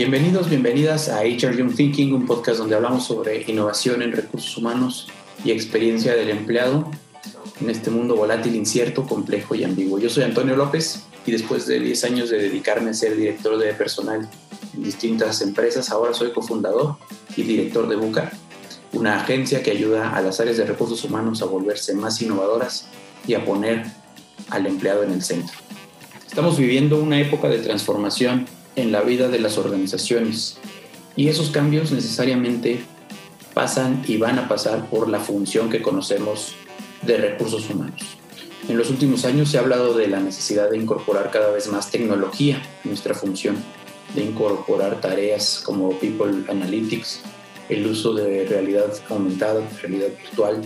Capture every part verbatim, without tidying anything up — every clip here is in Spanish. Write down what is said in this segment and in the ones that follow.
Bienvenidos, bienvenidas a H R Young Thinking, un podcast donde hablamos sobre innovación en recursos humanos y experiencia del empleado en este mundo volátil, incierto, complejo y ambiguo. Yo soy Antonio López y después de diez años de dedicarme a ser director de personal en distintas empresas, ahora soy cofundador y director de Buca, una agencia que ayuda a las áreas de recursos humanos a volverse más innovadoras y a poner al empleado en el centro. Estamos viviendo una época de transformación en la vida de las organizaciones y esos cambios necesariamente pasan y van a pasar por la función que conocemos de recursos humanos. En los últimos años se ha hablado de la necesidad de incorporar cada vez más tecnología en nuestra función, de incorporar tareas como People Analytics, el uso de realidad aumentada, realidad virtual,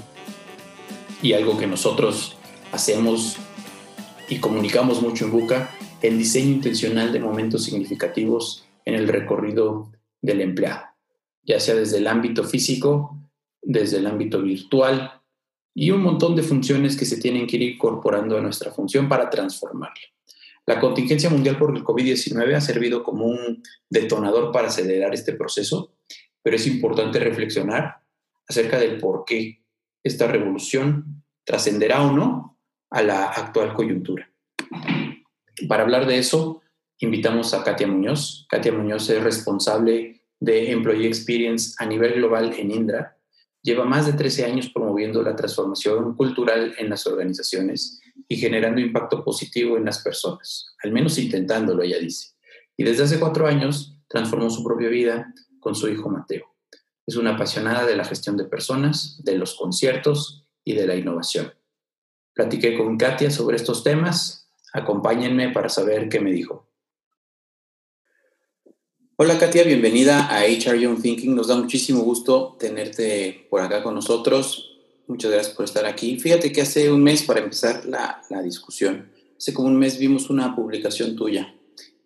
y algo que nosotros hacemos y comunicamos mucho en Buca, el diseño intencional de momentos significativos en el recorrido del empleado, ya sea desde el ámbito físico, desde el ámbito virtual, y un montón de funciones que se tienen que ir incorporando a nuestra función para transformarla. La contingencia mundial por el covid diecinueve ha servido como un detonador para acelerar este proceso, pero es importante reflexionar acerca del por qué esta revolución trascenderá o no a la actual coyuntura. Para hablar de eso, invitamos a Katia Muñoz. Katia Muñoz es responsable de Employee Experience a nivel global en Indra. Lleva más de trece años promoviendo la transformación cultural en las organizaciones y generando impacto positivo en las personas, al menos intentándolo, ella dice. Y desde hace cuatro años transformó su propia vida con su hijo Mateo. Es una apasionada de la gestión de personas, de los conciertos y de la innovación. Platiqué con Katia sobre estos temas. Acompáñenme para saber qué me dijo. Hola Katia, bienvenida a H R Young Thinking. Nos da muchísimo gusto tenerte por acá con nosotros. Muchas gracias por estar aquí. Fíjate que hace un mes, para empezar la, la discusión, hace como un mes vimos una publicación tuya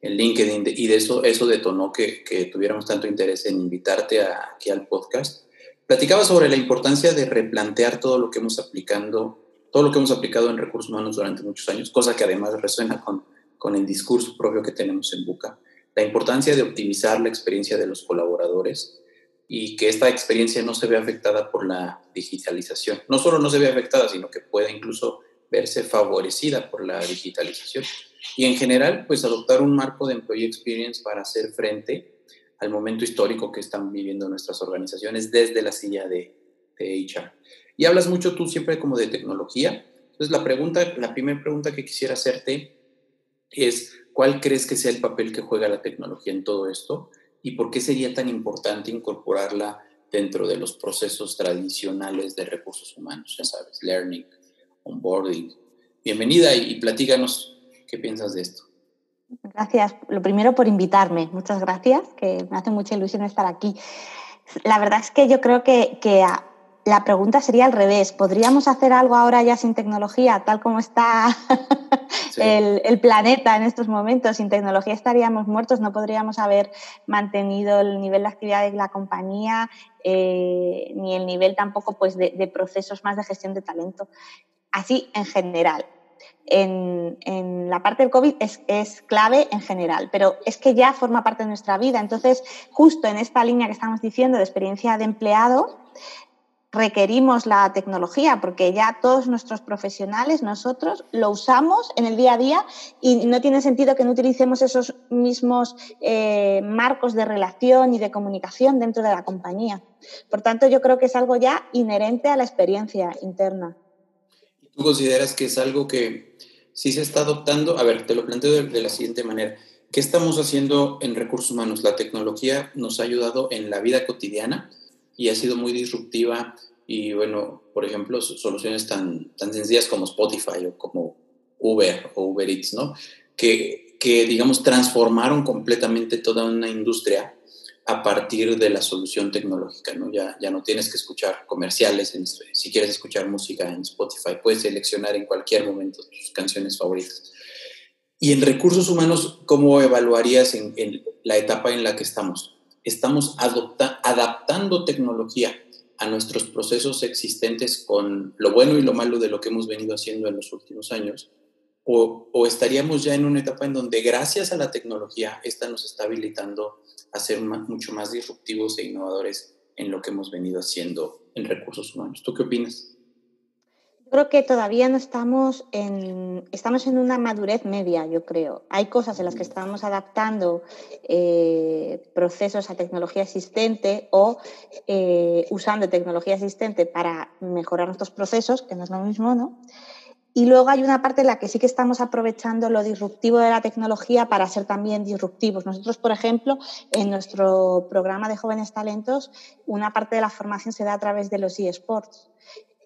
en LinkedIn y de eso, eso detonó que, que tuviéramos tanto interés en invitarte a, aquí al podcast. Platicaba sobre la importancia de replantear todo lo que hemos aplicado, todo lo que hemos aplicado en recursos humanos durante muchos años, cosa que además resuena con, con el discurso propio que tenemos en Buca. La importancia de optimizar la experiencia de los colaboradores y que esta experiencia no se vea afectada por la digitalización. No solo no se vea afectada, sino que pueda incluso verse favorecida por la digitalización. Y en general, pues adoptar un marco de Employee Experience para hacer frente al momento histórico que están viviendo nuestras organizaciones desde la silla de, de H R. Y hablas mucho tú siempre como de tecnología. Entonces, la pregunta, la primera pregunta que quisiera hacerte es, ¿cuál crees que sea el papel que juega la tecnología en todo esto? ¿Y por qué sería tan importante incorporarla dentro de los procesos tradicionales de recursos humanos? Ya sabes, learning, onboarding. Bienvenida y, y platícanos qué piensas de esto. Gracias. Lo primero por invitarme. Muchas gracias, que me hace mucha ilusión estar aquí. La verdad es que yo creo que, que a, la pregunta sería al revés. ¿Podríamos hacer algo ahora ya sin tecnología, tal como está sí. el, el planeta en estos momentos? Sin tecnología estaríamos muertos, no podríamos haber mantenido el nivel de actividad de la compañía, eh, ni el nivel tampoco pues, de, de procesos más de gestión de talento. Así en general. En, en la parte del COVID es, es clave en general, pero es que ya forma parte de nuestra vida. Entonces, justo en esta línea que estamos diciendo de experiencia de empleado, requerimos la tecnología porque ya todos nuestros profesionales, nosotros, lo usamos en el día a día y no tiene sentido que no utilicemos esos mismos eh, marcos de relación y de comunicación dentro de la compañía. Por tanto, yo creo que es algo ya inherente a la experiencia interna. ¿Tú consideras que es algo que sí se está adoptando? A ver, te lo planteo de, de la siguiente manera. ¿Qué estamos haciendo en recursos humanos? La tecnología nos ha ayudado en la vida cotidiana y ha sido muy disruptiva y, bueno, por ejemplo, soluciones tan, tan sencillas como Spotify o como Uber o Uber Eats, ¿no? Que, que, digamos, transformaron completamente toda una industria a partir de la solución tecnológica, ¿no? Ya, ya no tienes que escuchar comerciales, en, si quieres escuchar música en Spotify, puedes seleccionar en cualquier momento tus canciones favoritas. Y en recursos humanos, ¿cómo evaluarías en, en la etapa en la que estamos? Estamos adopta, adaptando tecnología a nuestros procesos existentes con lo bueno y lo malo de lo que hemos venido haciendo en los últimos años, o, o estaríamos ya en una etapa en donde gracias a la tecnología esta nos está habilitando a ser más, mucho más disruptivos e innovadores en lo que hemos venido haciendo en recursos humanos. ¿Tú qué opinas? Yo creo que todavía no estamos en, estamos en una madurez media, yo creo. Hay cosas en las que estamos adaptando eh, procesos a tecnología existente o eh, usando tecnología existente para mejorar nuestros procesos, que no es lo mismo, ¿no? Y luego hay una parte en la que sí que estamos aprovechando lo disruptivo de la tecnología para ser también disruptivos. Nosotros, por ejemplo, en nuestro programa de jóvenes talentos, una parte de la formación se da a través de los eSports.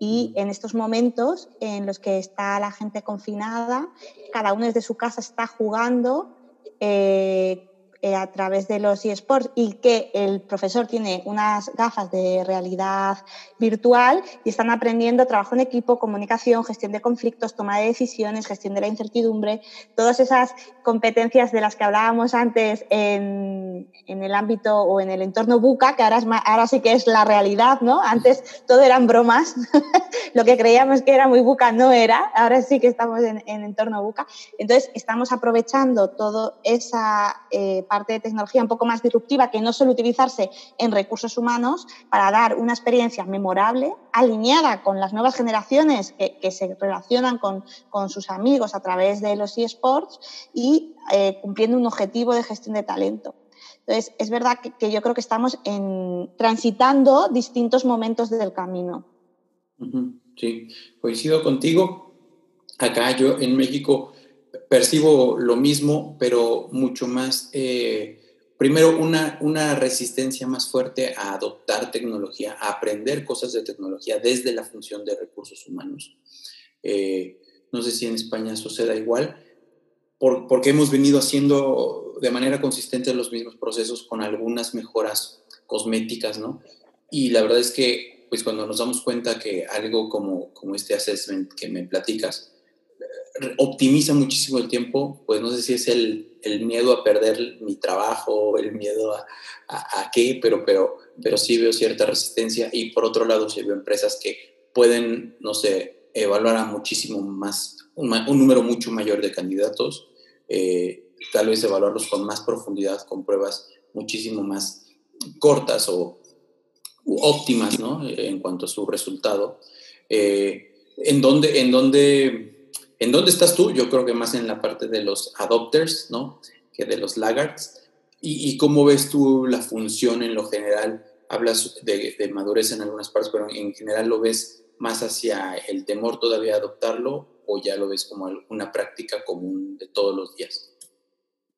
Y en estos momentos en los que está la gente confinada, cada uno desde su casa está jugando eh, eh, a través de los eSports, y que el profesor tiene unas gafas de realidad virtual y están aprendiendo trabajo en equipo, comunicación, gestión de conflictos, toma de decisiones, gestión de la incertidumbre, todas esas competencias de las que hablábamos antes en, en el ámbito o en el entorno Buca, que ahora, es más, ahora sí que es la realidad, ¿no? Antes todo eran bromas, lo que creíamos que era muy Buca no era, ahora sí que estamos en, en entorno Buca. Entonces estamos aprovechando toda esa eh, parte de tecnología un poco más disruptiva que no suele utilizarse en recursos humanos para dar una experiencia memorable, alineada con las nuevas generaciones que, que se relacionan con, con sus amigos a través de los eSports y Y, eh, cumpliendo un objetivo de gestión de talento. Entonces, es verdad que, que yo creo que estamos en, transitando distintos momentos del camino. Sí, coincido contigo. Acá yo en México percibo lo mismo, pero mucho más, eh, primero una, una resistencia más fuerte a adoptar tecnología, a aprender cosas de tecnología desde la función de recursos humanos. Eh, no sé si en España suceda igual, porque hemos venido haciendo de manera consistente los mismos procesos con algunas mejoras cosméticas, ¿no? Y la verdad es que, pues, cuando nos damos cuenta que algo como, como este assessment que me platicas optimiza muchísimo el tiempo, pues no sé si es el, el miedo a perder mi trabajo, el miedo a, a, a qué, pero, pero, pero sí veo cierta resistencia. Y por otro lado, sí veo empresas que pueden, no sé, evaluar a muchísimo más, un, un número mucho mayor de candidatos, Eh, tal vez evaluarlos con más profundidad, con pruebas muchísimo más cortas o óptimas, ¿no?, en cuanto a su resultado. Eh, ¿en dónde, en dónde, en dónde estás tú? Yo creo que más en la parte de los adopters, ¿no?, que de los laggards. ¿Y, y cómo ves tú la función en lo general? Hablas de, de madurez en algunas partes, pero en general lo ves más hacia el temor todavía a adoptarlo, ¿o ya lo ves como una práctica común de todos los días?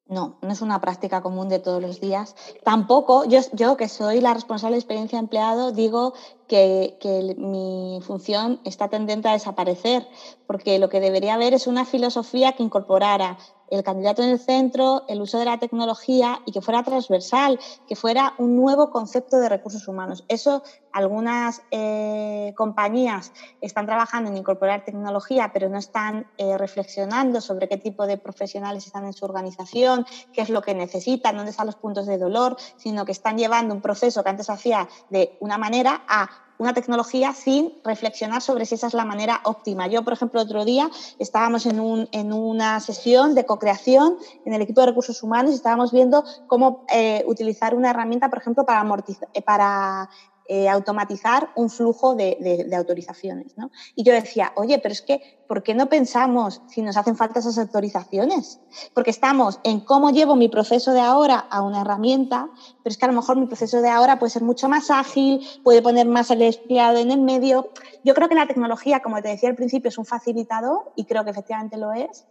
No, no es una práctica común de todos los días. Tampoco, yo, yo que soy la responsable de experiencia de empleado, digo que, que mi función está tendente a desaparecer, porque lo que debería haber es una filosofía que incorporara el candidato en el centro, el uso de la tecnología, y que fuera transversal, que fuera un nuevo concepto de recursos humanos. Eso, algunas eh, compañías están trabajando en incorporar tecnología, pero no están eh, reflexionando sobre qué tipo de profesionales están en su organización, qué es lo que necesitan, dónde están los puntos de dolor, sino que están llevando un proceso que antes hacía de una manera a una tecnología sin reflexionar sobre si esa es la manera óptima. Yo, por ejemplo, otro día estábamos en, un, en una sesión de co-creación en el equipo de recursos humanos y estábamos viendo cómo eh, utilizar una herramienta, por ejemplo, para, amortizar, para eh, automatizar un flujo de, de, de autorizaciones, ¿no? Y yo decía, oye, pero es que, ¿por qué no pensamos si nos hacen falta esas autorizaciones? Porque estamos en cómo llevo mi proceso de ahora a una herramienta, pero es que a lo mejor mi proceso de ahora puede ser mucho más ágil, puede poner más al empleado en el medio. Yo creo que la tecnología, como te decía al principio, es un facilitador, y creo que efectivamente lo es.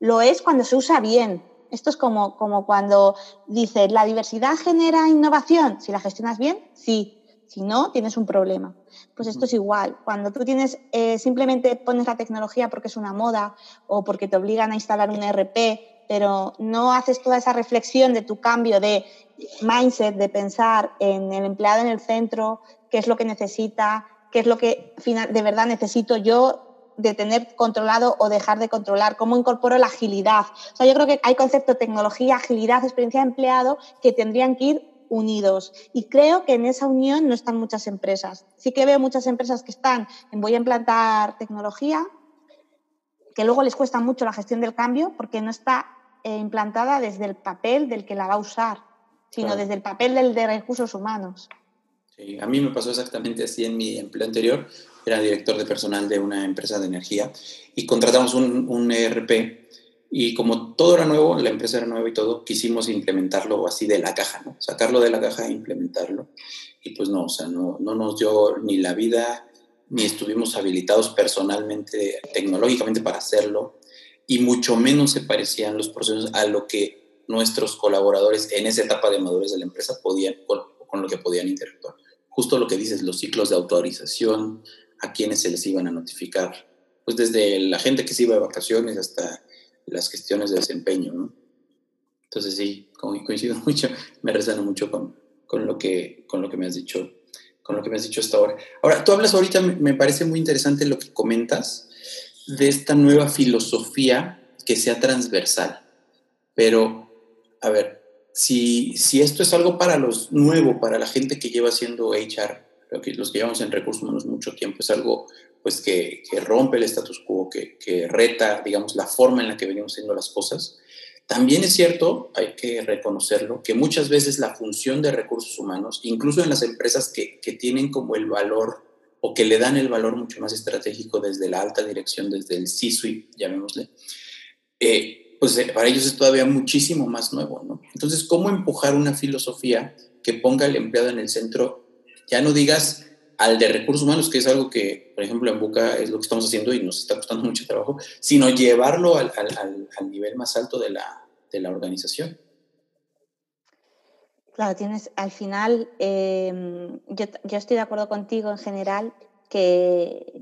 Lo es cuando se usa bien. Esto es como, como cuando dices, ¿la diversidad genera innovación? Si la gestionas bien, sí. Si no, tienes un problema. Pues esto es igual. Cuando tú tienes, eh, simplemente pones la tecnología porque es una moda o porque te obligan a instalar un E R P, pero no haces toda esa reflexión de tu cambio de mindset, de pensar en el empleado en el centro, qué es lo que necesita, qué es lo que de verdad necesito yo de tener controlado o dejar de controlar, cómo incorporo la agilidad. O sea, yo creo que hay concepto tecnología, agilidad, experiencia de empleado que tendrían que ir unidos. Y creo que en esa unión no están muchas empresas. Sí que veo muchas empresas que están en voy a implantar tecnología, que luego les cuesta mucho la gestión del cambio porque no está eh, implantada desde el papel del que la va a usar, sino claro. desde el papel del de recursos humanos. Sí, a mí me pasó exactamente así en mi empleo anterior. Era director de personal de una empresa de energía y contratamos un, un E R P. Y como todo era nuevo, la empresa era nueva y todo, quisimos implementarlo así de la caja, ¿no? Sacarlo de la caja e implementarlo. Y pues no, o sea, no, no nos dio ni la vida, ni estuvimos habilitados personalmente, tecnológicamente para hacerlo. Y mucho menos se parecían los procesos a lo que nuestros colaboradores en esa etapa de madurez de la empresa podían, con, con lo que podían interactuar. Justo lo que dices, los ciclos de autorización, a quienes se les iban a notificar. Pues desde la gente que se iba de vacaciones hasta las gestiones de desempeño, ¿no? Entonces sí, coincido mucho, me resuena mucho con, con, lo que, con lo que me has dicho, con lo que me has dicho hasta ahora. Ahora, tú hablas ahorita, me parece muy interesante lo que comentas de esta nueva filosofía que sea transversal. Pero, a ver, si, si esto es algo para los nuevos, para la gente que lleva haciendo H R, los que llevamos en recursos humanos mucho tiempo, es algo pues que, que rompe el status quo, que, que reta, digamos, la forma en la que venimos haciendo las cosas. También es cierto, hay que reconocerlo, que muchas veces la función de recursos humanos, incluso en las empresas que, que tienen como el valor o que le dan el valor mucho más estratégico desde la alta dirección, desde el C-suite, llamémosle, eh, pues para ellos es todavía muchísimo más nuevo, ¿no? Entonces, ¿cómo empujar una filosofía que ponga al empleado en el centro? Ya no digas al de recursos humanos, que es algo que, por ejemplo, en Buca es lo que estamos haciendo y nos está costando mucho trabajo, sino llevarlo al, al, al nivel más alto de la, de la organización. Claro, tienes, al final, eh, yo, yo estoy de acuerdo contigo en general que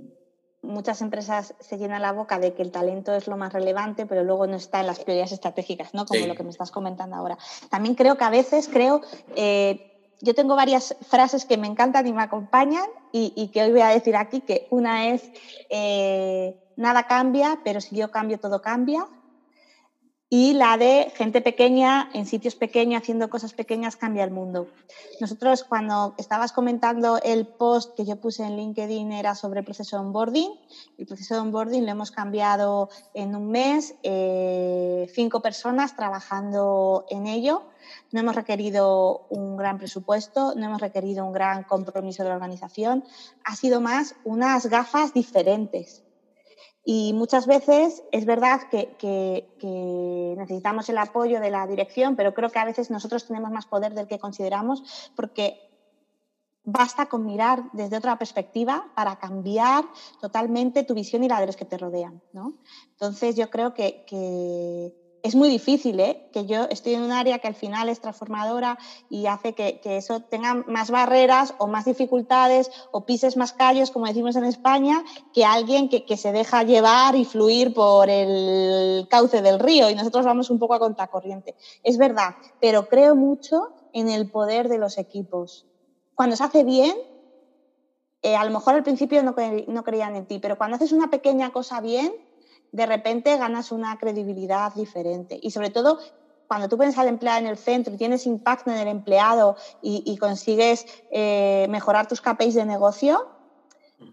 muchas empresas se llenan la boca de que el talento es lo más relevante, pero luego no está en las prioridades estratégicas, ¿no? Como sí. lo que me estás comentando ahora. También creo que a veces, creo... Eh, Yo tengo varias frases que me encantan y me acompañan y, y que hoy voy a decir aquí, que una es eh, nada cambia, pero si yo cambio todo cambia, y la de gente pequeña, en sitios pequeños, haciendo cosas pequeñas, cambia el mundo. Nosotros, cuando estabas comentando el post que yo puse en LinkedIn, era sobre el proceso de onboarding. El proceso de onboarding lo hemos cambiado en un mes, eh, cinco personas trabajando en ello. No hemos requerido un gran presupuesto, no hemos requerido un gran compromiso de la organización. Ha sido más unas gafas diferentes. Y muchas veces es verdad que, que, que necesitamos el apoyo de la dirección, pero creo que a veces nosotros tenemos más poder del que consideramos, porque basta con mirar desde otra perspectiva para cambiar totalmente tu visión y la de los que te rodean, ¿no? Entonces yo creo que... que es muy difícil, ¿eh? Que yo estoy en un área que al final es transformadora y hace que, que eso tenga más barreras o más dificultades o pises más callos, como decimos en España, que alguien que, que se deja llevar y fluir por el cauce del río, y nosotros vamos un poco a contracorriente. Es verdad, pero creo mucho en el poder de los equipos. Cuando se hace bien, eh, a lo mejor al principio no, no creían en ti, pero cuando haces una pequeña cosa bien, de repente ganas una credibilidad diferente. Y sobre todo, cuando tú pones al empleado en el centro y tienes impacto en el empleado y, y consigues eh, mejorar tus K P Is de negocio,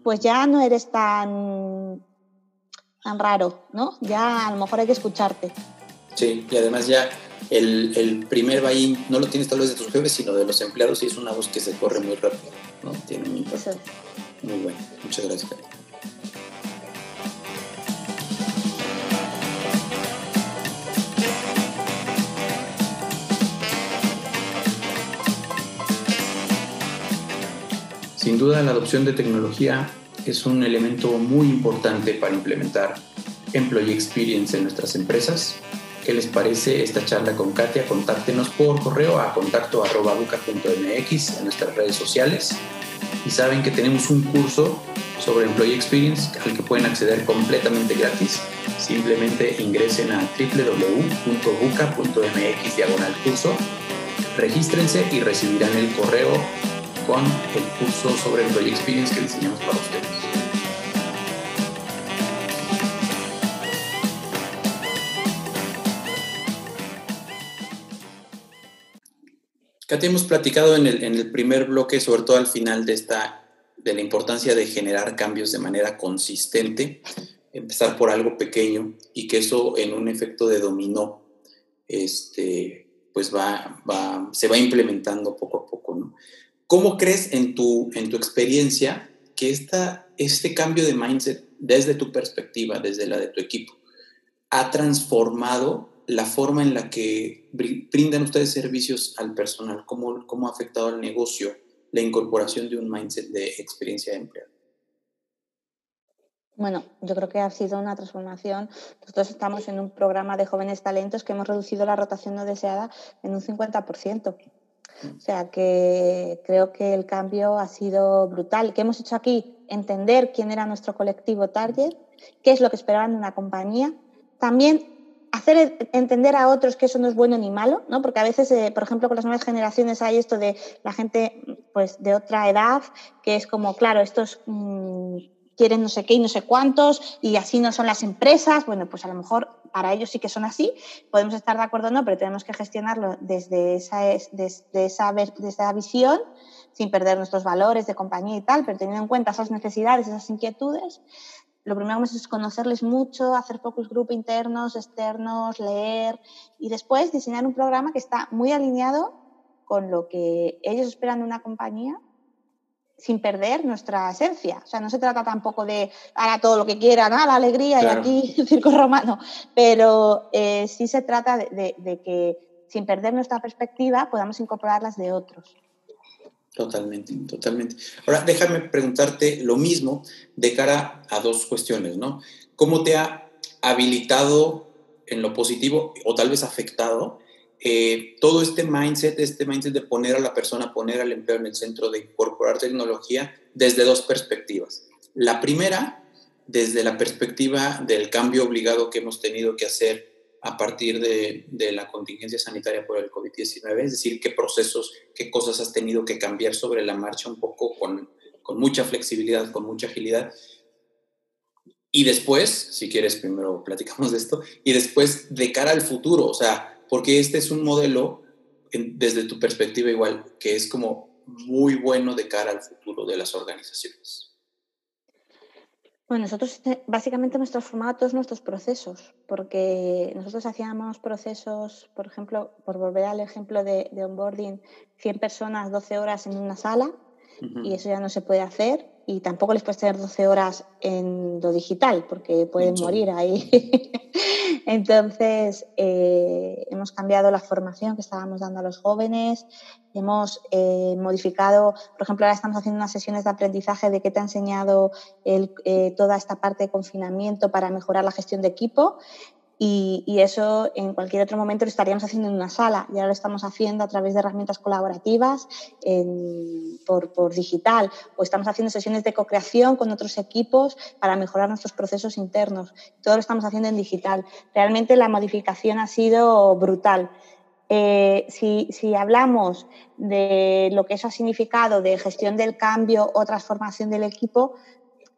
pues ya no eres tan, tan raro, ¿no? Ya a lo mejor hay que escucharte. Sí, y además ya el, el primer buy-in no lo tienes tal vez de tus jefes, sino de los empleados, y es una voz que se corre muy rápido, ¿no? Tiene un impacto. Eso. Muy bueno, muchas gracias. Sin duda, la adopción de tecnología es un elemento muy importante para implementar Employee Experience en nuestras empresas. ¿Qué les parece esta charla con Katia? Contáctenos por correo a contacto arroba buca punto m x en nuestras redes sociales. Y saben que tenemos un curso sobre Employee Experience al que pueden acceder completamente gratis. Simplemente ingresen a doble u doble u doble u punto buca punto m x diagonal curso, regístrense y recibirán el correo con el curso sobre Employee Experience que diseñamos para ustedes. Katia, hemos platicado en el, en el primer bloque, sobre todo al final de esta, de la importancia de generar cambios de manera consistente, empezar por algo pequeño y que eso en un efecto de dominó este, pues va, va, se va implementando poco a poco, ¿no? ¿Cómo crees en tu, en tu experiencia que esta, este cambio de mindset desde tu perspectiva, desde la de tu equipo, ha transformado la forma en la que brindan ustedes servicios al personal? ¿Cómo, cómo ha afectado al negocio la incorporación de un mindset de experiencia de empleado? Bueno, yo creo que ha sido una transformación. Nosotros estamos en un programa de jóvenes talentos que hemos reducido la rotación no deseada en un cincuenta por ciento. O sea, que creo que el cambio ha sido brutal. ¿Qué hemos hecho aquí? Entender quién era nuestro colectivo target, qué es lo que esperaban de una compañía. También hacer entender a otros que eso no es bueno ni malo, ¿no? Porque a veces, eh, por ejemplo, con las nuevas generaciones hay esto de la gente pues, de otra edad, que es como, claro, estos mmm, quieren no sé qué y no sé cuántos, y así no son las empresas. Bueno, pues a lo mejor para ellos sí que son así, podemos estar de acuerdo o no, pero tenemos que gestionarlo desde esa, desde esa, desde esa visión, sin perder nuestros valores de compañía y tal, pero teniendo en cuenta esas necesidades, esas inquietudes. Lo primero que hemos hecho es conocerles mucho, hacer focus group internos, externos, leer y después diseñar un programa que está muy alineado con lo que ellos esperan de una compañía sin perder nuestra esencia. O sea, no se trata tampoco de ahora todo lo que quieran, ah, la alegría claro. Y aquí el circo romano, pero eh, sí se trata de, de, de que sin perder nuestra perspectiva podamos incorporar las de otros. Totalmente, totalmente. Ahora, déjame preguntarte lo mismo de cara a dos cuestiones, ¿no? ¿Cómo te ha habilitado en lo positivo o tal vez afectado eh, todo este mindset, este mindset de poner a la persona, poner al empleo en el centro, de incorporar tecnología desde dos perspectivas? La primera, desde la perspectiva del cambio obligado que hemos tenido que hacer a partir de, de la contingencia sanitaria por el covid diecinueve, es decir, qué procesos, qué cosas has tenido que cambiar sobre la marcha un poco con, con mucha flexibilidad, con mucha agilidad. Y después, si quieres, primero platicamos de esto, y después de cara al futuro, o sea, porque este es un modelo, en, desde tu perspectiva igual, que es como muy bueno de cara al futuro de las organizaciones. Bueno, nosotros básicamente hemos transformado todos nuestros procesos, porque nosotros hacíamos procesos, por ejemplo, por volver al ejemplo de, de onboarding, cien personas, doce horas en una sala, uh-huh. Y eso ya no se puede hacer, y tampoco les puedes tener doce horas en lo digital, porque pueden Mucho. morir ahí. Entonces, eh, hemos cambiado la formación que estábamos dando a los jóvenes, hemos eh, modificado, por ejemplo, ahora estamos haciendo unas sesiones de aprendizaje de qué te ha enseñado el, eh, toda esta parte de confinamiento para mejorar la gestión de equipo y, y eso en cualquier otro momento lo estaríamos haciendo en una sala y ahora lo estamos haciendo a través de herramientas colaborativas en, por, por digital o estamos haciendo sesiones de co-creación con otros equipos para mejorar nuestros procesos internos. Todo lo estamos haciendo en digital. Realmente la modificación ha sido brutal. Eh, si, si hablamos de lo que eso ha significado de gestión del cambio o transformación del equipo,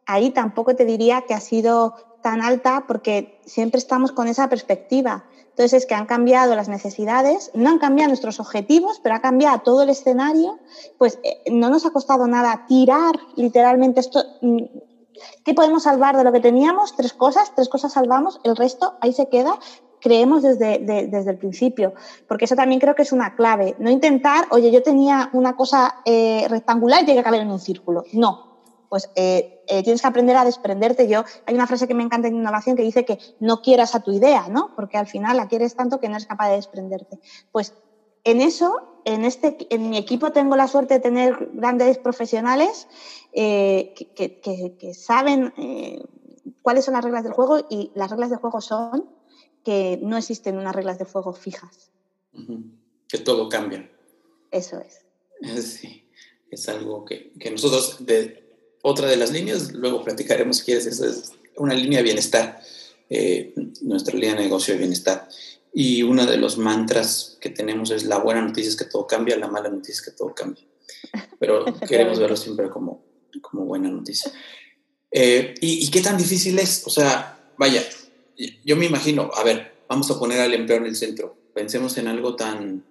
ahí tampoco te diría que ha sido tan alta porque siempre estamos con esa perspectiva. Entonces, es que han cambiado las necesidades, no han cambiado nuestros objetivos, pero ha cambiado todo el escenario. Pues eh, no nos ha costado nada tirar literalmente esto. ¿Qué podemos salvar de lo que teníamos? Tres cosas, tres cosas salvamos, el resto ahí se queda. Creemos desde, de, desde el principio, porque eso también creo que es una clave. No intentar, oye, yo tenía una cosa eh, rectangular y tiene que caber en un círculo. No, pues eh, eh, tienes que aprender a desprenderte. Yo, hay una frase que me encanta en innovación que dice que no quieras a tu idea, ¿no? Porque al final la quieres tanto que no eres capaz de desprenderte. Pues en eso, en, este, en mi equipo tengo la suerte de tener grandes profesionales eh, que, que, que, que saben eh, cuáles son las reglas del juego y las reglas del juego son que no existen unas reglas de juego fijas. Uh-huh. Que todo cambia. Eso es. Sí, es algo que, que nosotros, de otra de las líneas, luego platicaremos si quieres, esa es una línea de bienestar, eh, nuestra línea de negocio de bienestar. Y uno de los mantras que tenemos es la buena noticia es que todo cambia, la mala noticia es que todo cambia. Pero queremos verlo siempre como, como buena noticia. Eh, ¿y, ¿Y qué tan difícil es? O sea, vaya... Yo me imagino, a ver, vamos a poner al empleo en el centro. Pensemos en algo tan,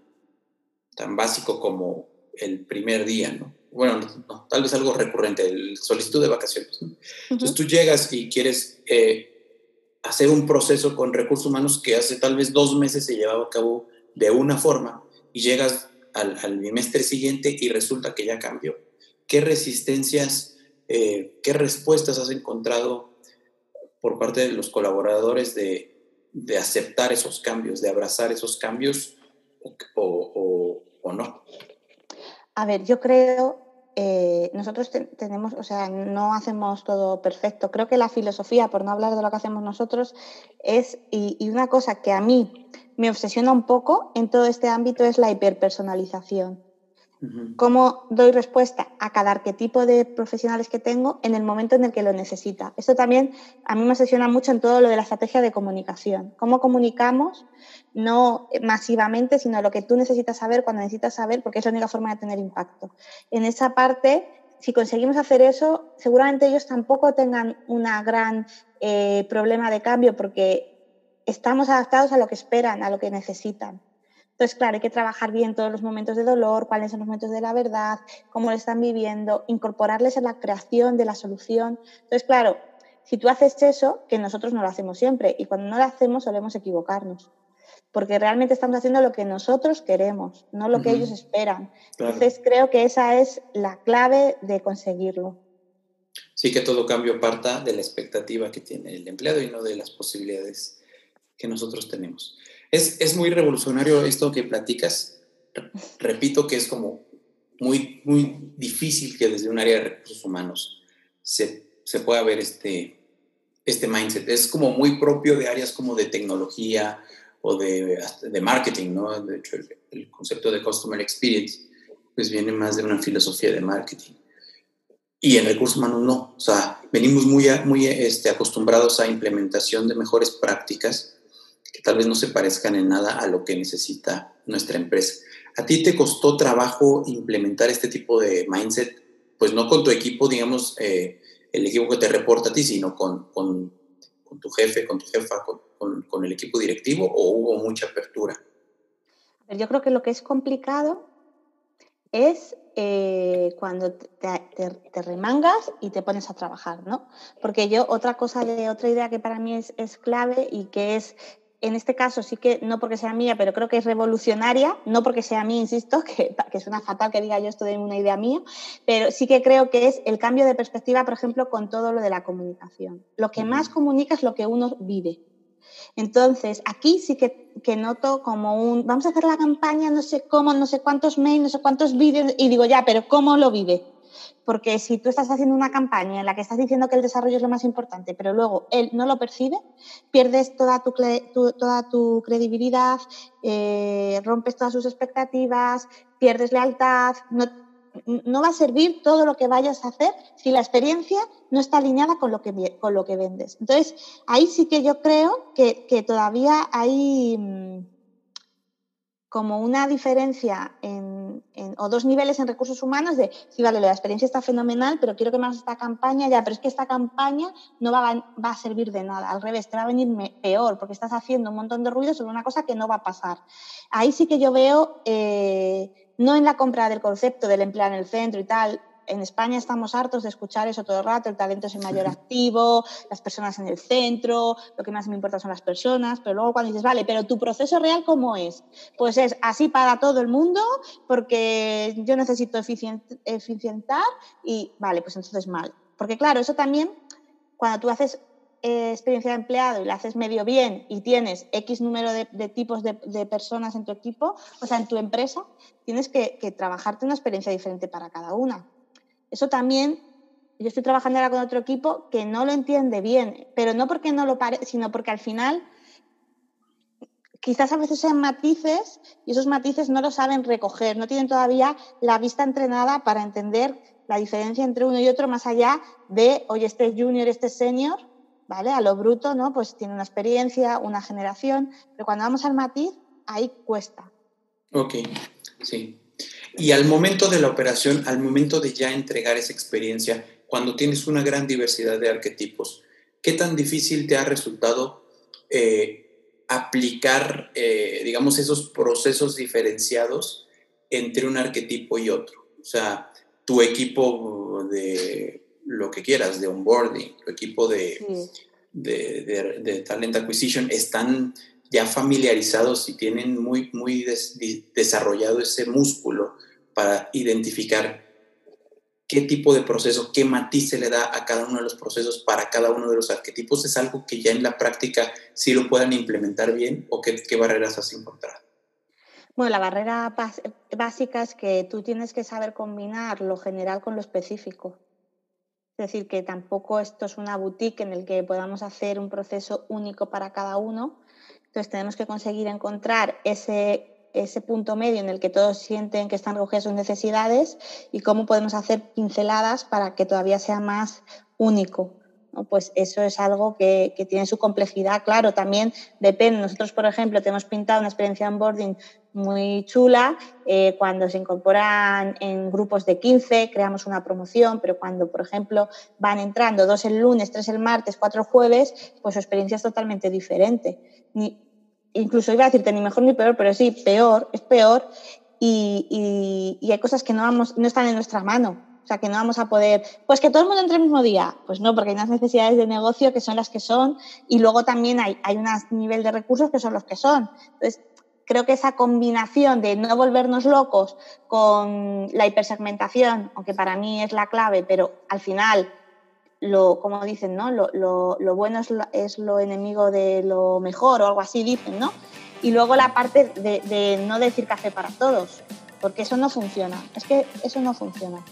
tan básico como el primer día, ¿no? Bueno, no, no, tal vez algo recurrente, el solicitud de vacaciones, ¿no? Uh-huh. Entonces tú llegas y quieres eh, hacer un proceso con recursos humanos que hace tal vez dos meses se llevaba a cabo de una forma y llegas al, al bimestre siguiente y resulta que ya cambió. ¿Qué resistencias, eh, qué respuestas has encontrado por parte de los colaboradores de, de aceptar esos cambios, de abrazar esos cambios o, o, o no? A ver, yo creo... Eh, nosotros te- tenemos, o sea, no hacemos todo perfecto. Creo que la filosofía, por no hablar de lo que hacemos nosotros, es, y, y una cosa que a mí me obsesiona un poco en todo este ámbito es la hiperpersonalización. Uh-huh. Cómo doy respuesta a cada arquetipo de profesionales que tengo en el momento en el que lo necesita. Esto también a mí me obsesiona mucho en todo lo de la estrategia de comunicación. Cómo comunicamos, no masivamente, sino lo que tú necesitas saber cuando necesitas saber, porque es la única forma de tener impacto. En esa parte, si conseguimos hacer eso, seguramente ellos tampoco tengan un gran eh, problema de cambio, porque estamos adaptados a lo que esperan, a lo que necesitan. Entonces, claro, hay que trabajar bien todos los momentos de dolor, cuáles son los momentos de la verdad, cómo lo están viviendo, incorporarles en la creación de la solución. Entonces, claro, si tú haces eso, que nosotros no lo hacemos siempre, y cuando no lo hacemos solemos equivocarnos, porque realmente estamos haciendo lo que nosotros queremos, no lo que uh-huh. ellos esperan. Claro. Entonces creo que esa es la clave de conseguirlo. Sí, que todo cambio parta de la expectativa que tiene el empleado y no de las posibilidades que nosotros tenemos. Es, es muy revolucionario esto que platicas. Repito que es como muy, muy difícil que desde un área de recursos humanos se, se pueda ver este, este mindset. Es como muy propio de áreas como de tecnología, o de, de marketing, ¿no? De hecho, el, el concepto de Customer Experience pues viene más de una filosofía de marketing. Y en recursos humanos no. O sea, venimos muy, a, muy este, acostumbrados a implementación de mejores prácticas que tal vez no se parezcan en nada a lo que necesita nuestra empresa. ¿A ti te costó trabajo implementar este tipo de mindset? Pues no con tu equipo, digamos, eh, el equipo que te reporta a ti, sino con... con con tu jefe, con tu jefa, con, con, con el equipo directivo, o hubo mucha apertura? Yo creo que lo que es complicado es eh, cuando te, te, te remangas y te pones a trabajar, ¿no? Porque yo, otra cosa, de, otra idea que para mí es, es clave y que es, en este caso sí que, no porque sea mía, pero creo que es revolucionaria, no porque sea mía, insisto, que, que suena fatal que diga yo esto de una idea mía, pero sí que creo que es el cambio de perspectiva, por ejemplo, con todo lo de la comunicación. Lo que más comunica es lo que uno vive. Entonces, aquí sí que, que noto como un, vamos a hacer la campaña, no sé cómo, no sé cuántos mails, no sé cuántos vídeos, y digo ya, pero ¿cómo lo vive? Porque si tú estás haciendo una campaña en la que estás diciendo que el desarrollo es lo más importante, pero luego él no lo percibe, pierdes toda tu, tu, toda tu credibilidad, eh, rompes todas sus expectativas, pierdes lealtad, no, no va a servir todo lo que vayas a hacer si la experiencia no está alineada con lo que, con lo que vendes. Entonces, ahí sí que yo creo que, que todavía hay... Mmm, como una diferencia en, en, o dos niveles en recursos humanos de, sí, vale, la experiencia está fenomenal, pero quiero que me hagas esta campaña, ya, pero es que esta campaña no va a, va a servir de nada, al revés, te va a venir peor, porque estás haciendo un montón de ruido sobre una cosa que no va a pasar. Ahí sí que yo veo, eh, no en la compra del concepto del empleo en el centro y tal. En España estamos hartos de escuchar eso todo el rato, el talento es el mayor activo, las personas en el centro, lo que más me importa son las personas, pero luego cuando dices, vale, pero tu proceso real, ¿cómo es? Pues es así para todo el mundo, porque yo necesito eficientar y, vale, pues entonces mal. Porque claro, eso también, cuando tú haces eh, experiencia de empleado y la haces medio bien y tienes X número de, de tipos de, de personas en tu equipo, o sea, en tu empresa, tienes que, que trabajarte una experiencia diferente para cada una. Eso también, yo estoy trabajando ahora con otro equipo que no lo entiende bien, pero no porque no lo parezca, sino porque al final quizás a veces sean matices y esos matices no lo saben recoger, no tienen todavía la vista entrenada para entender la diferencia entre uno y otro más allá de, oye, este es junior, este es senior, ¿vale? A lo bruto, ¿no? Pues tiene una experiencia, una generación, pero cuando vamos al matiz, ahí cuesta. Ok, sí. Y al momento de la operación, al momento de ya entregar esa experiencia, cuando tienes una gran diversidad de arquetipos, ¿qué tan difícil te ha resultado eh, aplicar, eh, digamos, esos procesos diferenciados entre un arquetipo y otro? O sea, tu equipo de lo que quieras, de onboarding, tu equipo de, sí. de, de, de Talent Acquisition están ya familiarizados y tienen muy, muy des, desarrollado ese músculo para identificar qué tipo de proceso, qué matiz se le da a cada uno de los procesos para cada uno de los arquetipos. ¿Es algo que ya en la práctica sí lo puedan implementar bien o qué, qué barreras has encontrado? Bueno, la barrera básica es que tú tienes que saber combinar lo general con lo específico. Es decir, que tampoco esto es una boutique en el que podamos hacer un proceso único para cada uno. Entonces tenemos que conseguir encontrar ese, ese punto medio en el que todos sienten que están recogidas sus necesidades y cómo podemos hacer pinceladas para que todavía sea más único, ¿no? Pues eso es algo que, que tiene su complejidad. Claro, también depende. Nosotros, por ejemplo, tenemos pintado una experiencia onboarding muy chula. Eh, cuando se incorporan en grupos de quince, creamos una promoción, pero cuando, por ejemplo, van entrando dos el lunes, tres el martes, cuatro jueves, pues su experiencia es totalmente diferente. Ni, incluso iba a decirte ni mejor ni peor, pero sí, peor, es peor. Y, y, y hay cosas que no, vamos, no están en nuestra mano. O sea, que no vamos a poder... Pues que todo el mundo entre el mismo día. Pues no, porque hay unas necesidades de negocio que son las que son y luego también hay, hay un nivel de recursos que son los que son. Entonces, creo que esa combinación de no volvernos locos con la hipersegmentación, aunque para mí es la clave, pero al final, lo, como dicen, ¿no? Lo, lo, lo bueno es lo, es lo enemigo de lo mejor o algo así dicen, ¿no? Y luego la parte de, de no decir café para todos, porque eso no funciona. Es que eso no funciona.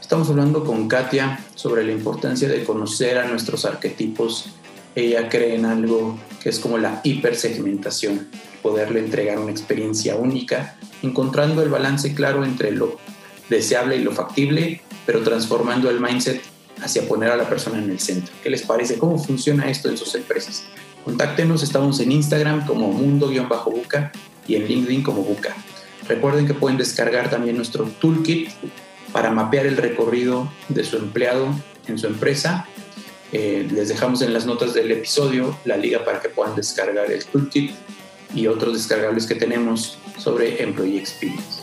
Estamos hablando con Katia sobre la importancia de conocer a nuestros arquetipos. Ella cree en algo que es como la hipersegmentación, poderle entregar una experiencia única, encontrando el balance claro entre lo deseable y lo factible, pero transformando el mindset hacia poner a la persona en el centro. ¿Qué les parece? ¿Cómo funciona esto en sus empresas? Contáctenos, estamos en Instagram como mundo-buca y en LinkedIn como Buca. Recuerden que pueden descargar también nuestro toolkit para mapear el recorrido de su empleado en su empresa. Eh, les dejamos en las notas del episodio la liga para que puedan descargar el toolkit y otros descargables que tenemos sobre Employee Experience.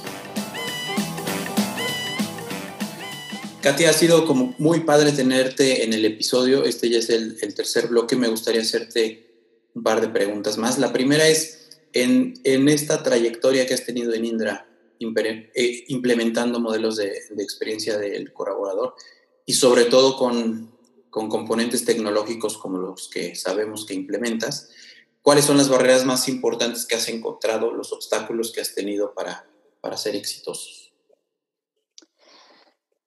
Katia, ha sido como muy padre tenerte en el episodio. Este ya es el, el tercer bloque. Me gustaría hacerte un par de preguntas más. La primera es, en, en esta trayectoria que has tenido en Indra, implementando modelos de, de experiencia del colaborador y sobre todo con, con componentes tecnológicos como los que sabemos que implementas, ¿cuáles son las barreras más importantes que has encontrado, los obstáculos que has tenido para, para ser exitosos?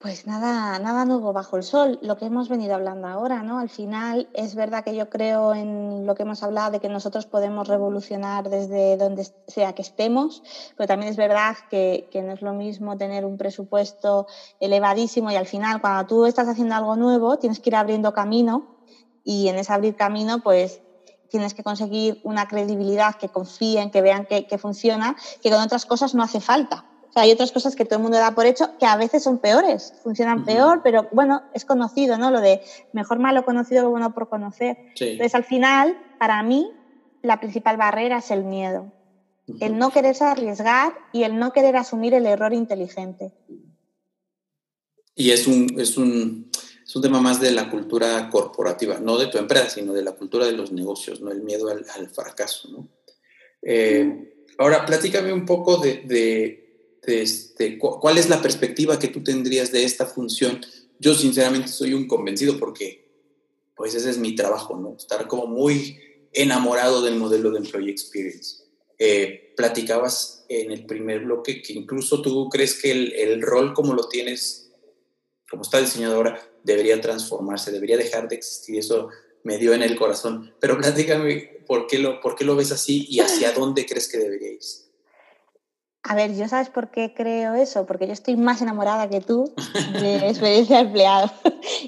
Pues nada, nada nuevo bajo el sol, lo que hemos venido hablando ahora, ¿no? Al final es verdad que yo creo en lo que hemos hablado de que nosotros podemos revolucionar desde donde sea que estemos, pero también es verdad que, que no es lo mismo tener un presupuesto elevadísimo y al final cuando tú estás haciendo algo nuevo tienes que ir abriendo camino y en ese abrir camino pues tienes que conseguir una credibilidad, que confíen, que vean que, que funciona, que con otras cosas no hace falta. O sea, hay otras cosas que todo el mundo da por hecho que a veces son peores, funcionan peor, pero bueno, es conocido, ¿no? Lo de mejor malo conocido que bueno por conocer. Sí. Entonces, al final, para mí, la principal barrera es el miedo. Uh-huh. El no quererse arriesgar y el no querer asumir el error inteligente. Y es un, es un, es un tema más de la cultura corporativa, no de tu empresa, sino de la cultura de los negocios, ¿no? El miedo al, al fracaso, ¿no? Eh, ahora, platícame un poco de... de Este, ¿cuál es la perspectiva que tú tendrías de esta función? Yo sinceramente soy un convencido porque pues ese es mi trabajo, ¿no? Estar como muy enamorado del modelo de Employee Experience. Eh, platicabas en el primer bloque que incluso tú crees que el, el rol como lo tienes, como está diseñado ahora, debería transformarse, debería dejar de existir. Eso me dio en el corazón. Pero platícame por qué lo, por qué lo ves así y hacia dónde crees que debería irse. A ver, ¿yo sabes por qué creo eso? Porque yo estoy más enamorada que tú de experiencia de empleado.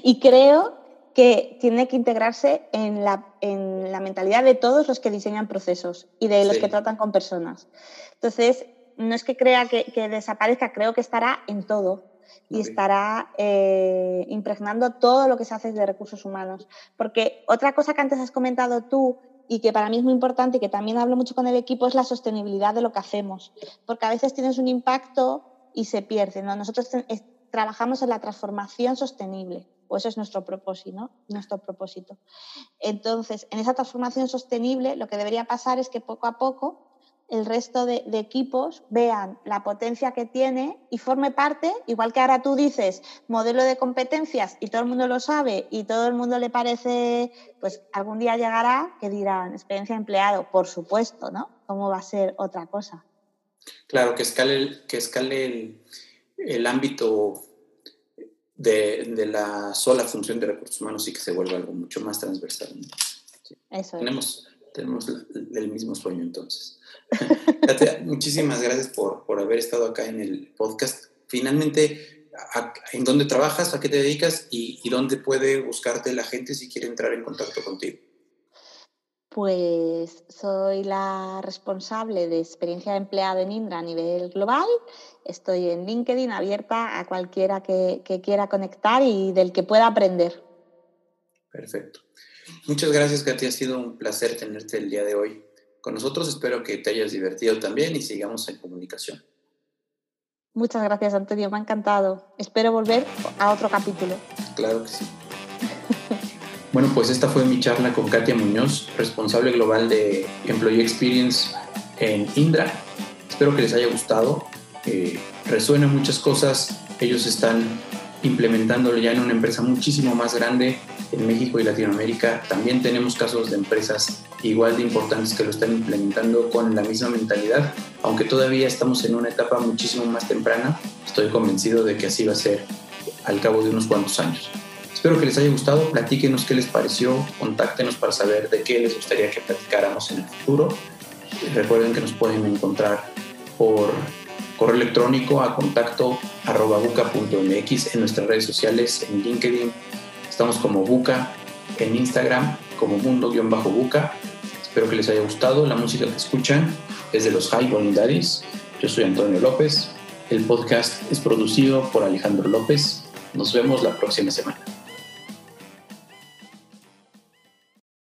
Y creo que tiene que integrarse en la, en la mentalidad de todos los que diseñan procesos y de los sí. que tratan con personas. Entonces, no es que crea que, que desaparezca, creo que estará en todo. Y okay. estará eh, impregnando todo lo que se hace de recursos humanos. Porque otra cosa que antes has comentado tú, y que para mí es muy importante y que también hablo mucho con el equipo es la sostenibilidad de lo que hacemos, porque a veces tienes un impacto y se pierde, ¿no? Nosotros es, trabajamos en la transformación sostenible, o eso es nuestro propósito, ¿no? Nuestro propósito. Entonces, en esa transformación sostenible lo que debería pasar es que poco a poco el resto de, de equipos vean la potencia que tiene y forme parte, igual que ahora tú dices modelo de competencias y todo el mundo lo sabe y todo el mundo le parece, pues algún día llegará que dirán experiencia de empleado, por supuesto, ¿no? ¿Cómo va a ser otra cosa? Claro, que escale el, que escale el, el ámbito de, de la sola función de recursos humanos y que se vuelva algo mucho más transversal, ¿no? Sí. Eso es. Tenemos... Tenemos el mismo sueño entonces. Katia, muchísimas gracias por, por haber estado acá en el podcast. Finalmente, a, ¿en dónde trabajas? ¿A qué te dedicas? Y, ¿Y dónde puede buscarte la gente si quiere entrar en contacto contigo? Pues soy la responsable de experiencia de empleado en Indra a nivel global. Estoy en LinkedIn abierta a cualquiera que, que quiera conectar y del que pueda aprender. Perfecto. Muchas gracias, Katia. Ha sido un placer tenerte el día de hoy con nosotros. Espero que te hayas divertido también y sigamos en comunicación. Muchas gracias, Antonio. Me ha encantado. Espero volver a otro capítulo. Claro que sí. Bueno, pues esta fue mi charla con Katia Muñoz, responsable global de Employee Experience en Indra. Espero que les haya gustado. Eh, resuenan muchas cosas. Ellos están implementándolo ya en una empresa muchísimo más grande en México y Latinoamérica. También tenemos casos de empresas igual de importantes que lo están implementando con la misma mentalidad, aunque todavía estamos en una etapa muchísimo más temprana. Estoy convencido de que así va a ser al cabo de unos cuantos años. Espero que les haya gustado, platíquenos qué les pareció, contáctenos para saber de qué les gustaría que platicáramos en el futuro. Recuerden que nos pueden encontrar por correo electrónico a contacto arroba buca punto m x, en nuestras redes sociales, en LinkedIn, estamos como Buca, en Instagram como mundo-buca. Espero que les haya gustado. La música que escuchan es de los High Morning Daddies. Yo soy Antonio López. El podcast es producido por Alejandro López. Nos vemos la próxima semana.